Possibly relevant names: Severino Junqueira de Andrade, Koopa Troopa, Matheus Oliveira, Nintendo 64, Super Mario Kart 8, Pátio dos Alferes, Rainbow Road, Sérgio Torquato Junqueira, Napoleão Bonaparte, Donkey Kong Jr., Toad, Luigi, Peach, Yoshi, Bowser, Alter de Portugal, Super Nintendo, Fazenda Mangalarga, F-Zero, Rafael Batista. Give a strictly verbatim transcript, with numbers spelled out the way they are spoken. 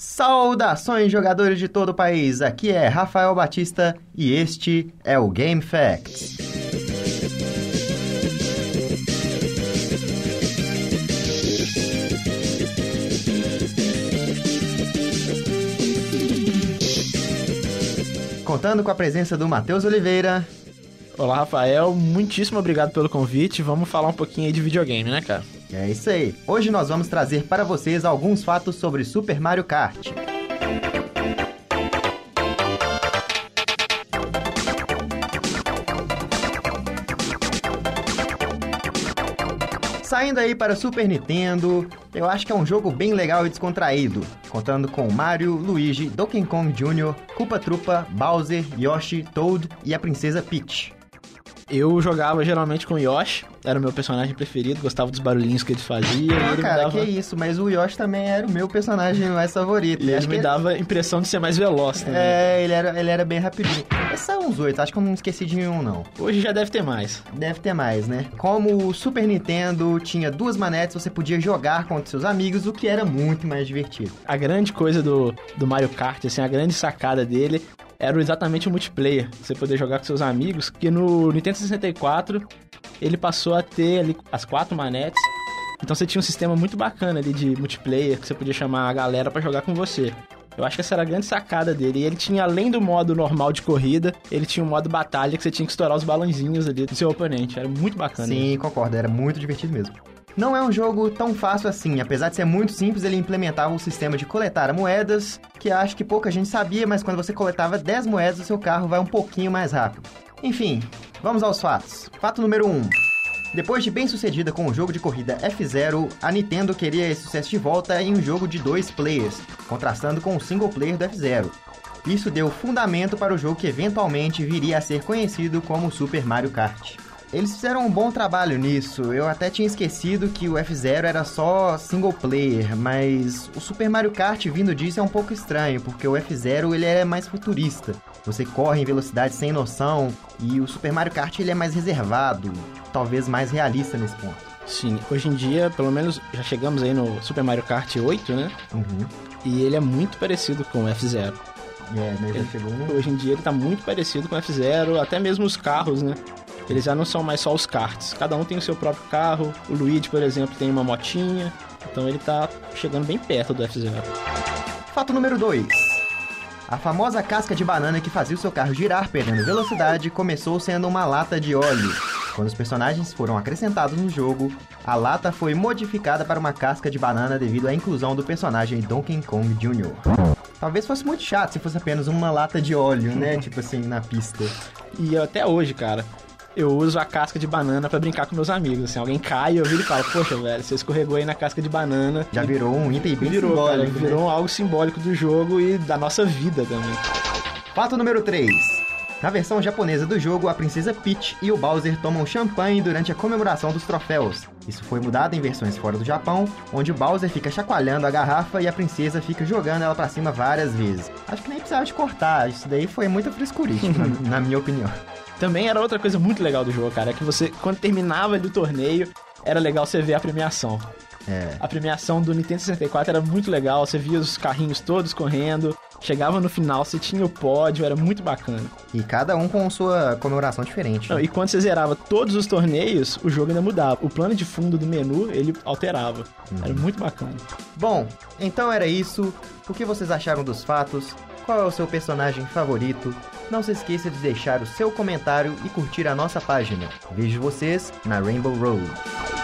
Saudações, jogadores de todo o país! Aqui é Rafael Batista e este é o Game Facts. Contando com a presença do Matheus Oliveira. Olá, Rafael. Muitíssimo obrigado pelo convite. Vamos falar um pouquinho aí de videogame, né, cara? É isso aí. Hoje nós vamos trazer para vocês alguns fatos sobre Super Mario Kart. Saindo aí para Super Nintendo, eu acho que é um jogo bem legal e descontraído, contando com Mario, Luigi, Donkey Kong júnior, Koopa Troopa, Bowser, Yoshi, Toad e a princesa Peach. Eu jogava geralmente com o Yoshi, era o meu personagem preferido, gostava dos barulhinhos que ele fazia. Ah, ele cara, dava... que isso, mas o Yoshi também era o meu personagem mais favorito. E ele me ele... dava a impressão de ser mais veloz também. É, ele era, ele era bem rapidinho. Esses são uns oito, acho que eu não esqueci de nenhum, não. Hoje já deve ter mais. Deve ter mais, né? Como o Super Nintendo tinha duas manetes, você podia jogar contra seus amigos, o que era muito mais divertido. A grande coisa do, do Mario Kart, assim, a grande sacada dele... era exatamente o multiplayer, você poder jogar com seus amigos, que no Nintendo sessenta e quatro ele passou a ter ali as quatro manetes, então você tinha um sistema muito bacana ali de multiplayer, que você podia chamar a galera pra jogar com você. Eu acho que essa era a grande sacada dele, e ele tinha, além do modo normal de corrida, ele tinha um modo batalha que você tinha que estourar os balãozinhos ali do seu oponente, era muito bacana. Sim, isso. Concordo, era muito divertido mesmo. Não é um jogo tão fácil assim, apesar de ser muito simples, ele implementava um sistema de coletar moedas, que acho que pouca gente sabia, mas quando você coletava dez moedas, o seu carro vai um pouquinho mais rápido. Enfim, vamos aos fatos. Fato número um. Depois de bem sucedida com o jogo de corrida F-Zero, a Nintendo queria esse sucesso de volta em um jogo de dois players, contrastando com o single player do F-Zero. Isso deu fundamento para o jogo que eventualmente viria a ser conhecido como Super Mario Kart. Eles fizeram um bom trabalho nisso, eu até tinha esquecido que o F-Zero era só single player, mas o Super Mario Kart vindo disso é um pouco estranho, porque o F-Zero ele é mais futurista, você corre em velocidade sem noção, e o Super Mario Kart ele é mais reservado, talvez mais realista nesse ponto. Sim, hoje em dia, pelo menos, já chegamos aí no Super Mario Kart oito, né? Uhum. E ele é muito parecido com o F-Zero. É, mas ele, chegou... hoje em dia ele tá muito parecido com o F-Zero, até mesmo os carros, né? Eles já não são mais só os karts. Cada um tem o seu próprio carro. O Luigi, por exemplo, tem uma motinha. Então ele tá chegando bem perto do F-Zero. Fato número dois. A famosa casca de banana que fazia o seu carro girar perdendo velocidade começou sendo uma lata de óleo. Quando os personagens foram acrescentados no jogo, a lata foi modificada para uma casca de banana devido à inclusão do personagem Donkey Kong júnior Talvez fosse muito chato se fosse apenas uma lata de óleo, né? Tipo assim, na pista. E até hoje, cara... eu uso a casca de banana pra brincar com meus amigos. Assim, alguém cai, eu viro e falo, poxa, velho, você escorregou aí na casca de banana. Já virou um item bem virou, simbólico. Cara, virou né? algo simbólico do jogo e da nossa vida também. Fato número três. Na versão japonesa do jogo, a princesa Peach e o Bowser tomam champanhe durante a comemoração dos troféus. Isso foi mudado em versões fora do Japão, onde o Bowser fica chacoalhando a garrafa e a princesa fica jogando ela pra cima várias vezes. Acho que nem precisava de cortar, isso daí foi muita frescurite, na, na minha opinião. Também era outra coisa muito legal do jogo, cara, é que você, quando terminava do torneio, era legal você ver a premiação. É. A premiação do Nintendo sessenta e quatro era muito legal, você via os carrinhos todos correndo, chegava no final, você tinha o pódio, era muito bacana. E cada um com sua comemoração diferente. Né? E quando você zerava todos os torneios, o jogo ainda mudava. O plano de fundo do menu, ele alterava. Uhum. Era muito bacana. Bom, então era isso. O que vocês acharam dos fatos? Qual é o seu personagem favorito? Não se esqueça de deixar o seu comentário e curtir a nossa página. Vejo vocês na Rainbow Road.